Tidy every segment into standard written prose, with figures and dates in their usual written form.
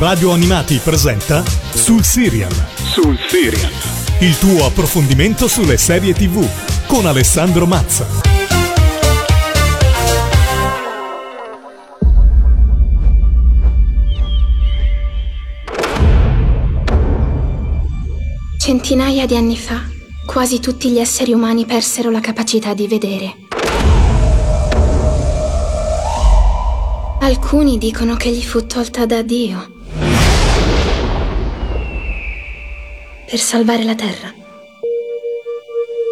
Radio Animati presenta Sul Sirian. Sul Sirian. Il tuo approfondimento sulle serie TV con Alessandro Mazza. Centinaia di anni fa, quasi tutti gli esseri umani persero la capacità di vedere. Alcuni dicono che gli fu tolta da Dio per salvare la Terra.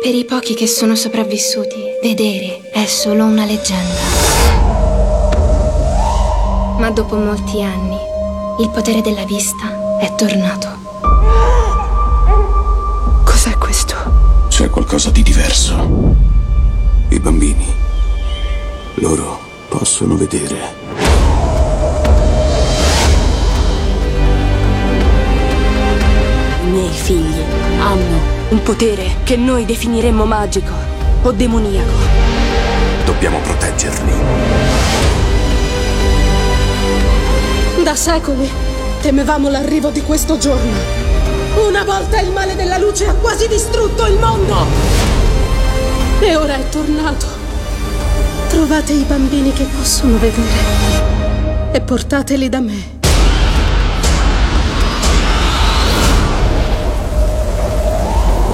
Per i pochi che sono sopravvissuti, vedere è solo una leggenda. Ma dopo molti anni, il potere della vista è tornato. Cos'è questo? C'è qualcosa di diverso. I bambini, loro possono vedere. I miei figli hanno un potere che noi definiremmo magico o demoniaco. Dobbiamo proteggerli. Da secoli temevamo l'arrivo di questo giorno. Una volta il male della luce ha quasi distrutto il mondo. E ora è tornato. Trovate i bambini che possono vedere e portateli da me.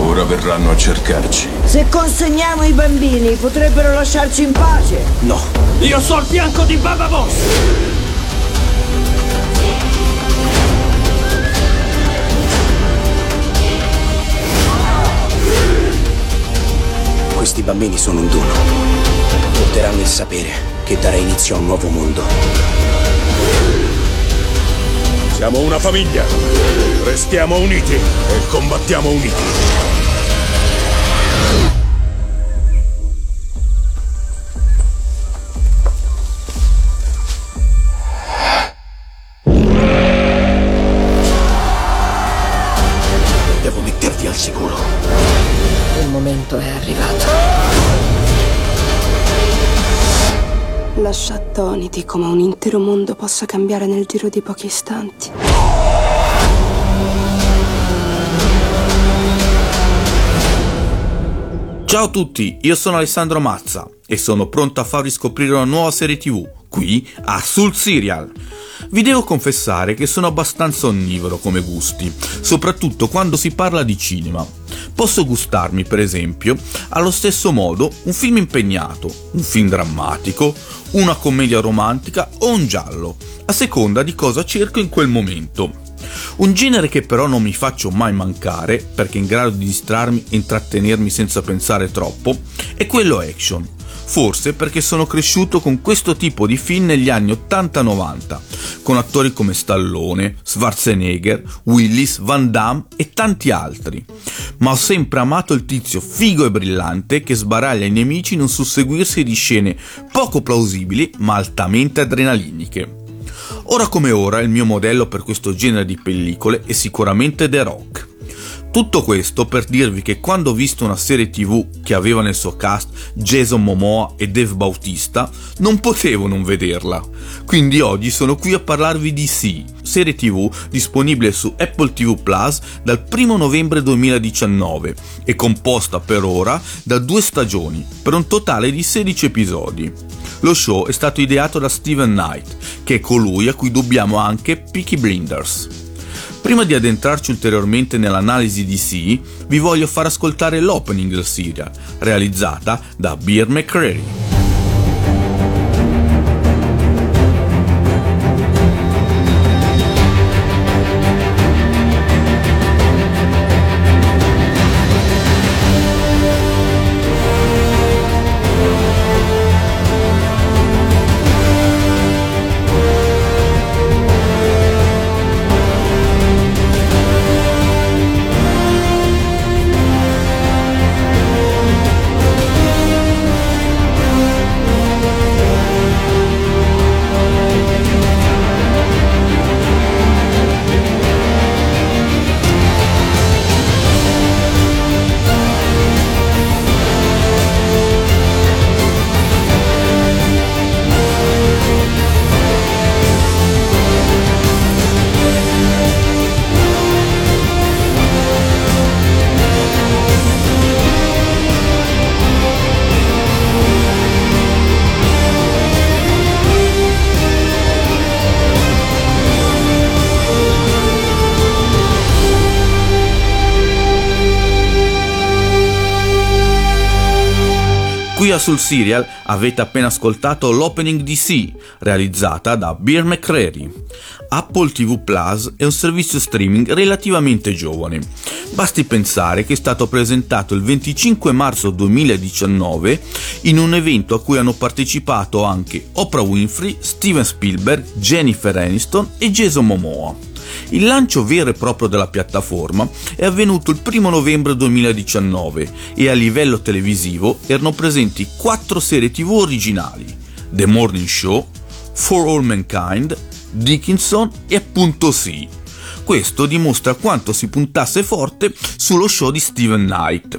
Ora verranno a cercarci. Se consegniamo i bambini, potrebbero lasciarci in pace. No. Io sto al fianco di Baba Boss. Questi bambini sono un dono. Porteranno il sapere che darà inizio a un nuovo mondo. Siamo una famiglia. Restiamo uniti e combattiamo uniti. Lascia attoniti come un intero mondo possa cambiare nel giro di pochi istanti. Ciao a tutti, io sono Alessandro Mazza e sono pronto a farvi scoprire una nuova serie TV qui a Sul Sirian. Vi devo confessare che sono abbastanza onnivoro come gusti, soprattutto quando si parla di cinema. Posso gustarmi, per esempio, allo stesso modo un film impegnato, un film drammatico, una commedia romantica o un giallo, a seconda di cosa cerco in quel momento. Un genere che però non mi faccio mai mancare, perché è in grado di distrarmi e intrattenermi senza pensare troppo, è quello action. Forse perché sono cresciuto con questo tipo di film negli anni 80-90, con attori come Stallone, Schwarzenegger, Willis, Van Damme e tanti altri. Ma ho sempre amato il tizio figo e brillante che sbaraglia i nemici in un susseguirsi di scene poco plausibili ma altamente adrenaliniche. Ora come ora il mio modello per questo genere di pellicole è sicuramente The Rock. Tutto questo per dirvi che quando ho visto una serie TV che aveva nel suo cast Jason Momoa e Dave Bautista, non potevo non vederla. Quindi oggi sono qui a parlarvi di Sì, serie TV disponibile su Apple TV Plus dal 1 novembre 2019 e composta per ora da 2 stagioni, per un totale di 16 episodi. Lo show è stato ideato da Steven Knight, che è colui a cui dobbiamo anche Peaky Blinders. Prima di addentrarci ulteriormente nell'analisi di Sì, vi voglio far ascoltare l'opening del serial, realizzata da Bear McCreary. Qui a Sul Sirian avete appena ascoltato l'opening di Sea, realizzata da Bear McCreary. Apple TV Plus è un servizio streaming relativamente giovane. Basti pensare che è stato presentato il 25 marzo 2019 in un evento a cui hanno partecipato anche Oprah Winfrey, Steven Spielberg, Jennifer Aniston e Jason Momoa. Il lancio vero e proprio della piattaforma è avvenuto il 1 novembre 2019 e a livello televisivo erano presenti 4 serie TV originali: The Morning Show, For All Mankind, Dickinson e appunto Sea. Questo dimostra quanto si puntasse forte sullo show di Steven Knight.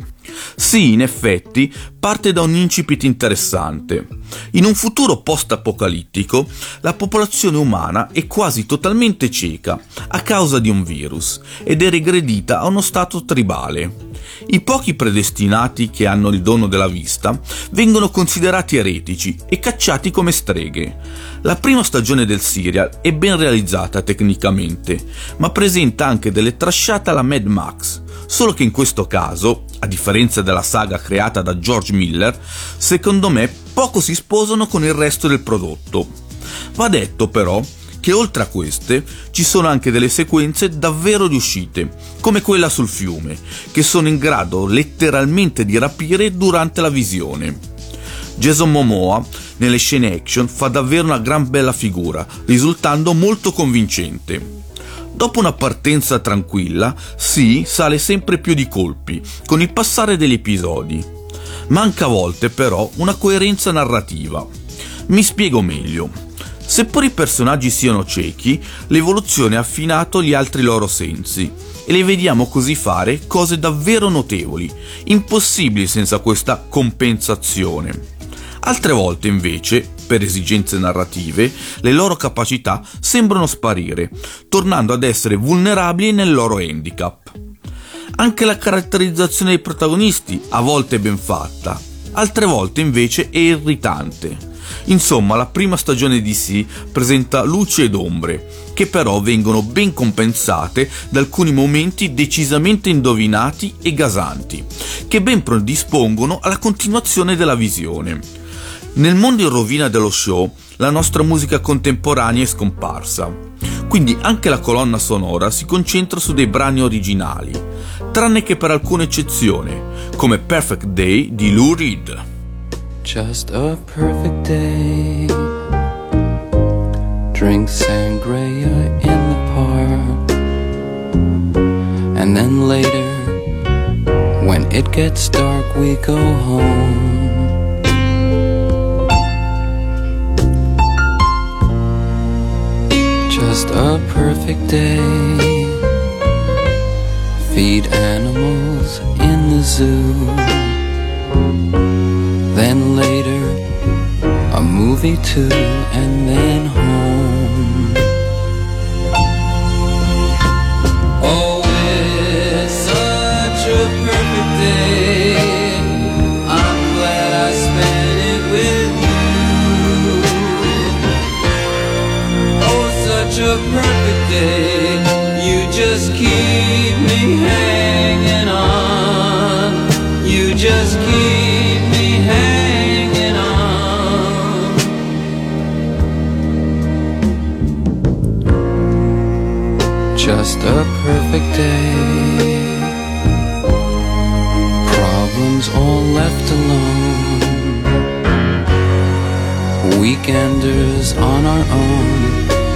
Sì, in effetti, parte da un incipit interessante. In un futuro post-apocalittico, la popolazione umana è quasi totalmente cieca a causa di un virus ed è regredita a uno stato tribale. I pochi predestinati che hanno il dono della vista vengono considerati eretici e cacciati come streghe. La prima stagione del serial è ben realizzata tecnicamente, ma presenta anche delle trasciate alla Mad Max, solo che in questo caso, a differenza della saga creata da George Miller, secondo me poco si sposano con il resto del prodotto. Va detto però che oltre a queste ci sono anche delle sequenze davvero riuscite, come quella sul fiume, che sono in grado letteralmente di rapire durante la visione. Jason Momoa nelle scene action fa davvero una gran bella figura, risultando molto convincente. Dopo una partenza tranquilla, Sea sale sempre più di colpi con il passare degli episodi. Manca a volte però una coerenza narrativa. Mi spiego meglio. Seppur i personaggi siano ciechi, l'evoluzione ha affinato gli altri loro sensi e le vediamo così fare cose davvero notevoli, impossibili senza questa compensazione. Altre volte invece, per esigenze narrative, le loro capacità sembrano sparire, tornando ad essere vulnerabili nel loro handicap. Anche la caratterizzazione dei protagonisti a volte è ben fatta, altre volte invece è irritante. Insomma, la prima stagione di Sea presenta luci ed ombre, che però vengono ben compensate da alcuni momenti decisamente indovinati e gasanti, che ben predispongono alla continuazione della visione. Nel mondo in rovina dello show, la nostra musica contemporanea è scomparsa, quindi anche la colonna sonora si concentra su dei brani originali, tranne che per alcune eccezioni, come Perfect Day di Lou Reed. Just a perfect day. Drink sangria in the park. And then later, when it gets dark, we go home. Just a perfect day. Feed animals in the zoo. Then later, a movie too, and then home. Oh, it's such a perfect day. I'm glad I spent it with you. Oh, such a perfect day. You just keep me hanging on. You just keep me hanging on. Just a perfect day. Problems all left alone. Weekenders on our own.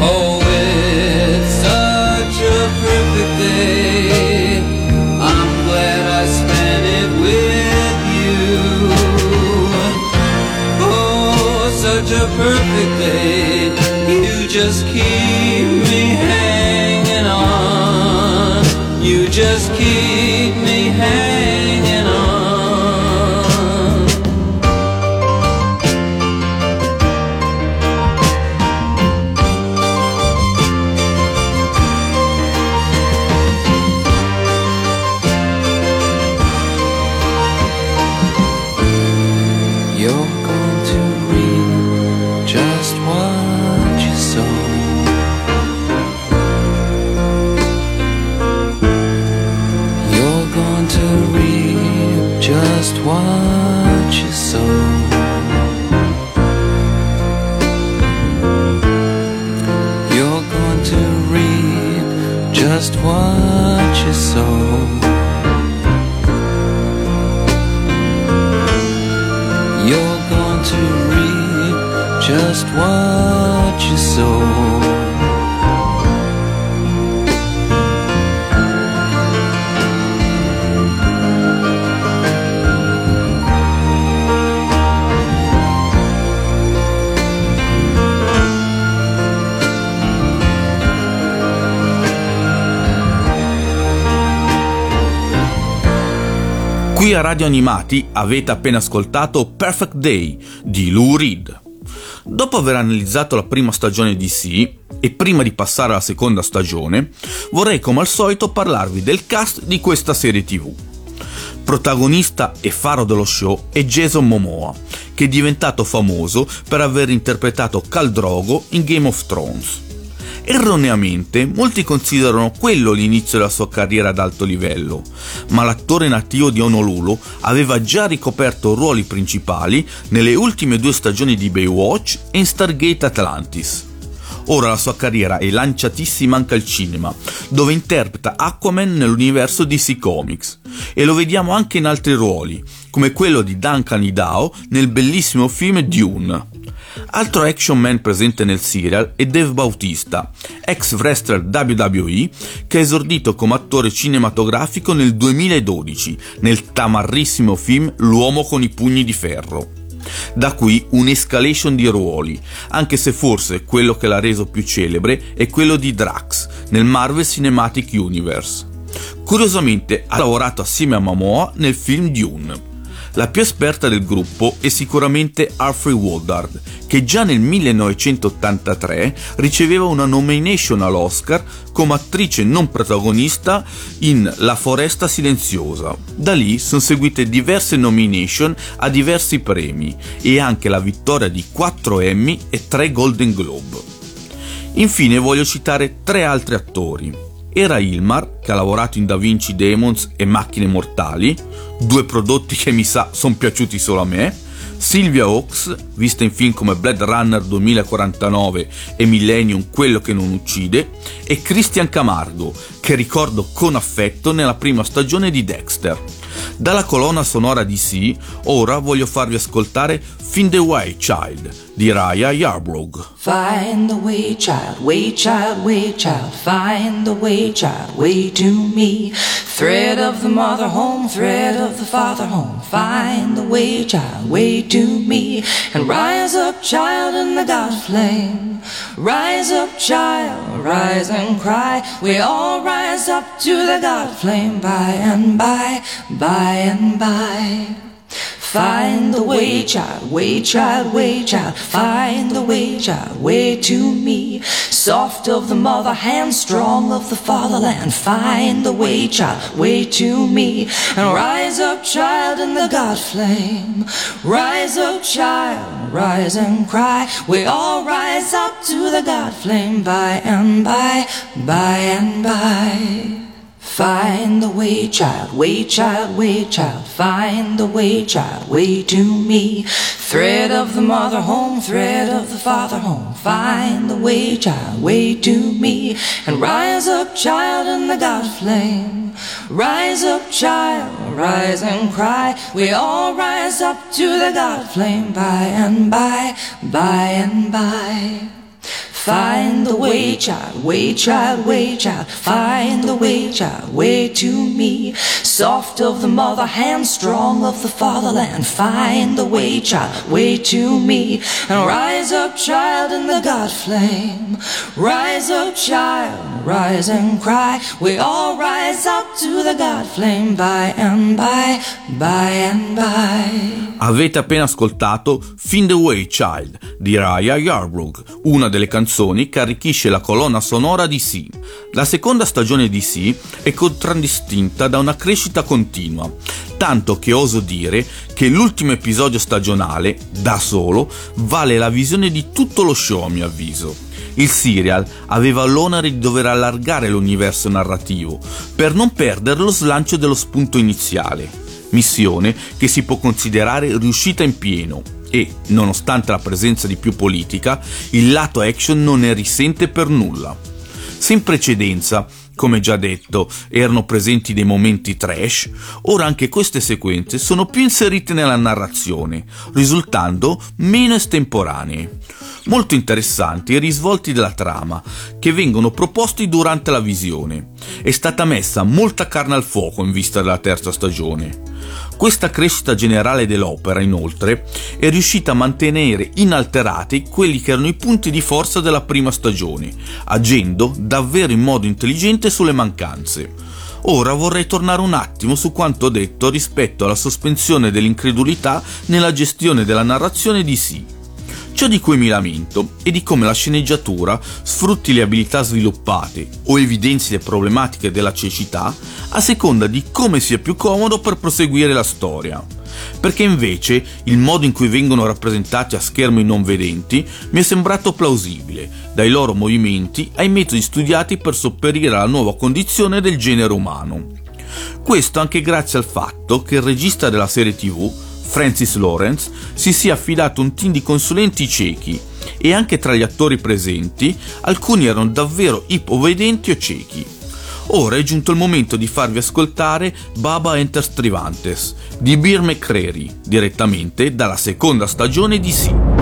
Oh, it's such a perfect day. I'm glad I spent it with you. Oh, such a perfect day. You just keep me hanging on. You just keep me hanging on. what you sow. You're going to reap just what you sow. You're going to reap just what you sow. Qui a Radio Animati avete appena ascoltato Perfect Day di Lou Reed. Dopo aver analizzato la prima stagione di DC e prima di passare alla seconda stagione, vorrei come al solito parlarvi del cast di questa serie TV. Protagonista e faro dello show è Jason Momoa, che è diventato famoso per aver interpretato Khal Drogo in Game of Thrones. Erroneamente, molti considerano quello l'inizio della sua carriera ad alto livello, ma l'attore nativo di Honolulu aveva già ricoperto ruoli principali nelle ultime due stagioni di Baywatch e in Stargate Atlantis. Ora la sua carriera è lanciatissima anche al cinema, dove interpreta Aquaman nell'universo DC Comics, e lo vediamo anche in altri ruoli, come quello di Duncan Idaho nel bellissimo film Dune. Altro action man presente nel serial è Dave Bautista, ex wrestler WWE, che ha esordito come attore cinematografico nel 2012 nel tamarrissimo film L'Uomo con i pugni di ferro. Da qui un'escalation di ruoli, anche se forse quello che l'ha reso più celebre è quello di Drax nel Marvel Cinematic Universe. Curiosamente ha lavorato assieme a Momoa nel film Dune. La più esperta del gruppo è sicuramente Audrey Waldhard, che già nel 1983 riceveva una nomination all'Oscar come attrice non protagonista in La foresta silenziosa. Da lì sono seguite diverse nomination a diversi premi e anche la vittoria di 4 Emmy e 3 Golden Globe. Infine voglio citare 3 altri attori. Era Ilmar, che ha lavorato in Da Vinci Demons e Macchine Mortali, 2 prodotti che mi sa sono piaciuti solo a me. Sylvia Hawks, vista in film come Blade Runner 2049 e Millennium Quello che non uccide, e Christian Camargo, che ricordo con affetto nella prima stagione di Dexter. Dalla colonna sonora di Sì, ora voglio farvi ascoltare Find the Way Child di Raya Yarbrough. Find the way child, way child, way child, find the way child, way to me. Thread of the mother home, thread of the father home, find the way child, way to me. And rise up child in the God flame, rise up child, rise and cry. We all rise up to the God flame by and by, by and by. Find the way, child, way, child, way, child. Find the way, child, way to me. Soft of the mother hand, strong of the fatherland. Find the way, child, way to me. And rise up, child, in the God flame. Rise up, child, rise and cry. We all rise up to the God flame by and by, by and by. Find the way, child, way, child, way, child. Find the way, child, way to me. Thread of the mother home, thread of the father home. Find the way, child, way to me. And rise up, child, in the God flame. Rise up, child, rise and cry. We all rise up to the God flame by and by, by and by. Find the way, child, way, child, way, child. Find the way, child, way to me. Soft of the mother hand, strong of the fatherland. Find the way, child, way to me. And rise up, child, in the God flame. Rise up, child, rise and cry. We all rise up to the God flame by and by, by and by. Avete appena ascoltato Find the Way, Child di Raya Yarbrough, una delle canzoni che arricchisce la colonna sonora di Sì. La seconda stagione di Sì è contraddistinta da una crescita continua, tanto che oso dire che l'ultimo episodio stagionale, da solo, vale la visione di tutto lo show a mio avviso. Il serial aveva l'onere di dover allargare l'universo narrativo per non perdere lo slancio dello spunto iniziale. missione che si può considerare riuscita in pieno e, nonostante la presenza di più politica, il lato action non ne risente per nulla. Se in precedenza, come già detto, erano presenti dei momenti trash, ora anche queste sequenze sono più inserite nella narrazione, risultando meno estemporanee. Molto interessanti i risvolti della trama, che vengono proposti durante la visione. È stata messa molta carne al fuoco in vista della terza stagione. Questa crescita generale dell'opera, inoltre, è riuscita a mantenere inalterati quelli che erano i punti di forza della prima stagione, agendo davvero in modo intelligente sulle mancanze. Ora vorrei tornare un attimo su quanto detto rispetto alla sospensione dell'incredulità nella gestione della narrazione di sì. Ciò di cui mi lamento è di come la sceneggiatura sfrutti le abilità sviluppate o evidenzi le problematiche della cecità a seconda di come sia più comodo per proseguire la storia. Perché invece il modo in cui vengono rappresentati a schermo i non vedenti mi è sembrato plausibile, dai loro movimenti ai metodi studiati per sopperire alla nuova condizione del genere umano. Questo anche grazie al fatto che il regista della serie TV, Francis Lawrence, si sia affidato un team di consulenti ciechi e anche tra gli attori presenti alcuni erano davvero ipovedenti o ciechi. Ora è giunto il momento di farvi ascoltare Baba Enters Trivantes di Bear McCreary, direttamente dalla seconda stagione di Sì.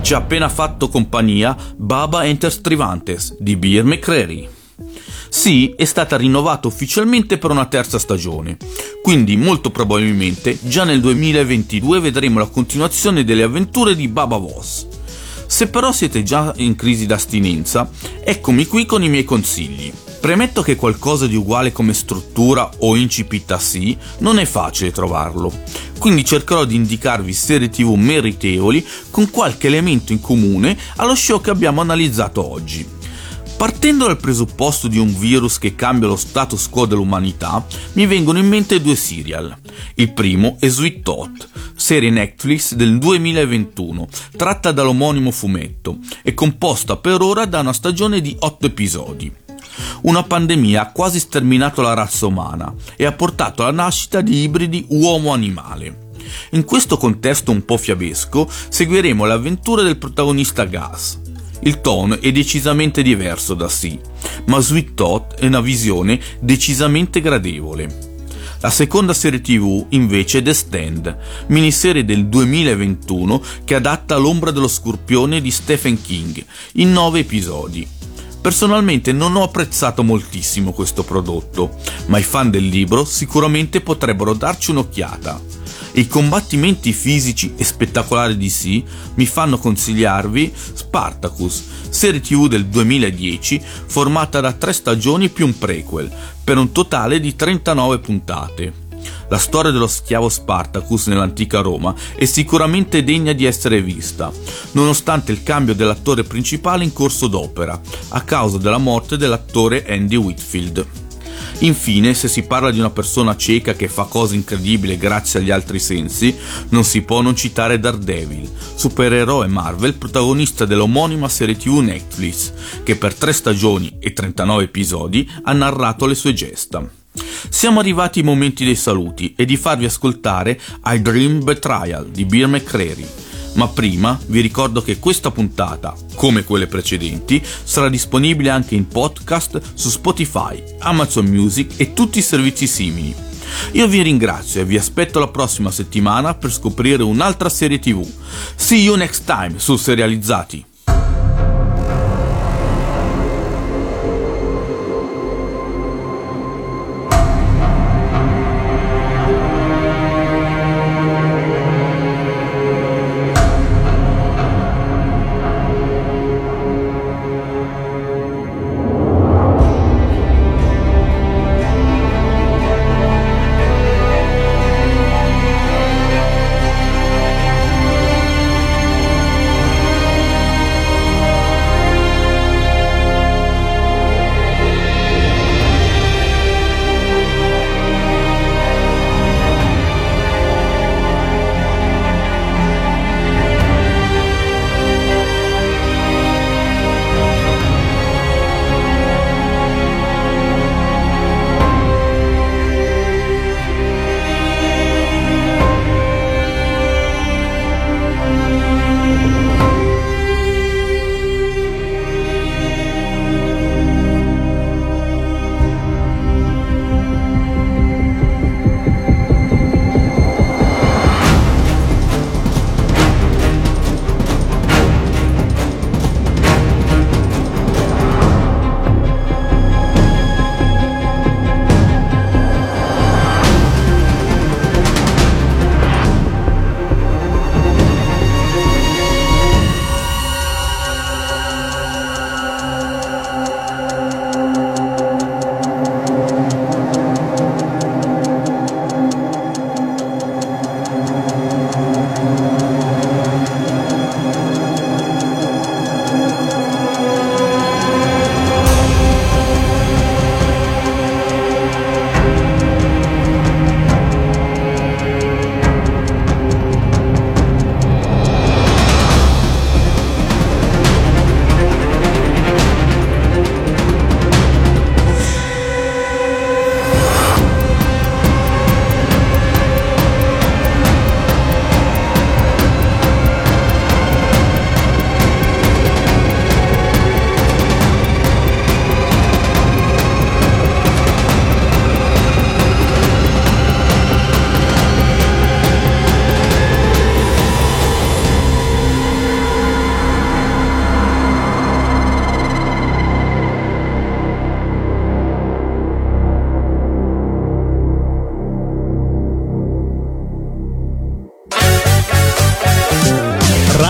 Ci ha appena fatto compagnia Baba Enters Trivantes di Bear McCreary. Sì, è stata rinnovata ufficialmente per una terza stagione, quindi molto probabilmente già nel 2022 vedremo la continuazione delle avventure di Baba Voss. Se però siete già in crisi d'astinenza, eccomi qui con i miei consigli. Premetto che qualcosa di uguale come struttura o incipit a Sì non è facile trovarlo, quindi cercherò di indicarvi serie TV meritevoli con qualche elemento in comune allo show che abbiamo analizzato oggi. Partendo dal presupposto di un virus che cambia lo status quo dell'umanità, mi vengono in mente due serial. Il primo è Sweet Tooth, serie Netflix del 2021, tratta dall'omonimo fumetto e composta per ora da una stagione di 8 episodi. Una pandemia ha quasi sterminato la razza umana e ha portato alla nascita di ibridi uomo-animale. In questo contesto un po' fiabesco seguiremo le avventure del protagonista Gus. Il tono è decisamente diverso da Sì, ma Sweet Tooth è una visione decisamente gradevole. La seconda serie TV invece è The Stand, miniserie del 2021 che adatta L'ombra dello scorpione di Stephen King in 9 episodi. Personalmente non ho apprezzato moltissimo questo prodotto, ma i fan del libro sicuramente potrebbero darci un'occhiata. I combattimenti fisici e spettacolari di Sì mi fanno consigliarvi Spartacus, serie TV del 2010 formata da 3 stagioni più un prequel, per un totale di 39 puntate. La storia dello schiavo Spartacus nell'antica Roma è sicuramente degna di essere vista, nonostante il cambio dell'attore principale in corso d'opera, a causa della morte dell'attore Andy Whitfield. Infine, se si parla di una persona cieca che fa cose incredibili grazie agli altri sensi, non si può non citare Daredevil, supereroe Marvel protagonista dell'omonima serie TV Netflix, che per 3 stagioni e 39 episodi ha narrato le sue gesta. Siamo arrivati ai momenti dei saluti e di farvi ascoltare I Dream Betrayal di Bear McCreary. Ma prima vi ricordo che questa puntata, come quelle precedenti, sarà disponibile anche in podcast su Spotify, Amazon Music e tutti i servizi simili. Io vi ringrazio e vi aspetto la prossima settimana per scoprire un'altra serie TV. See you next time su Serializzati!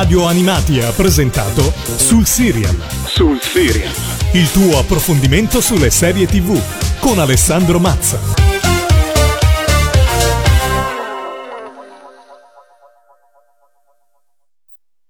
Radio Animati ha presentato Sul Sirian. Sul Sirian. Il tuo approfondimento sulle serie TV con Alessandro Mazza.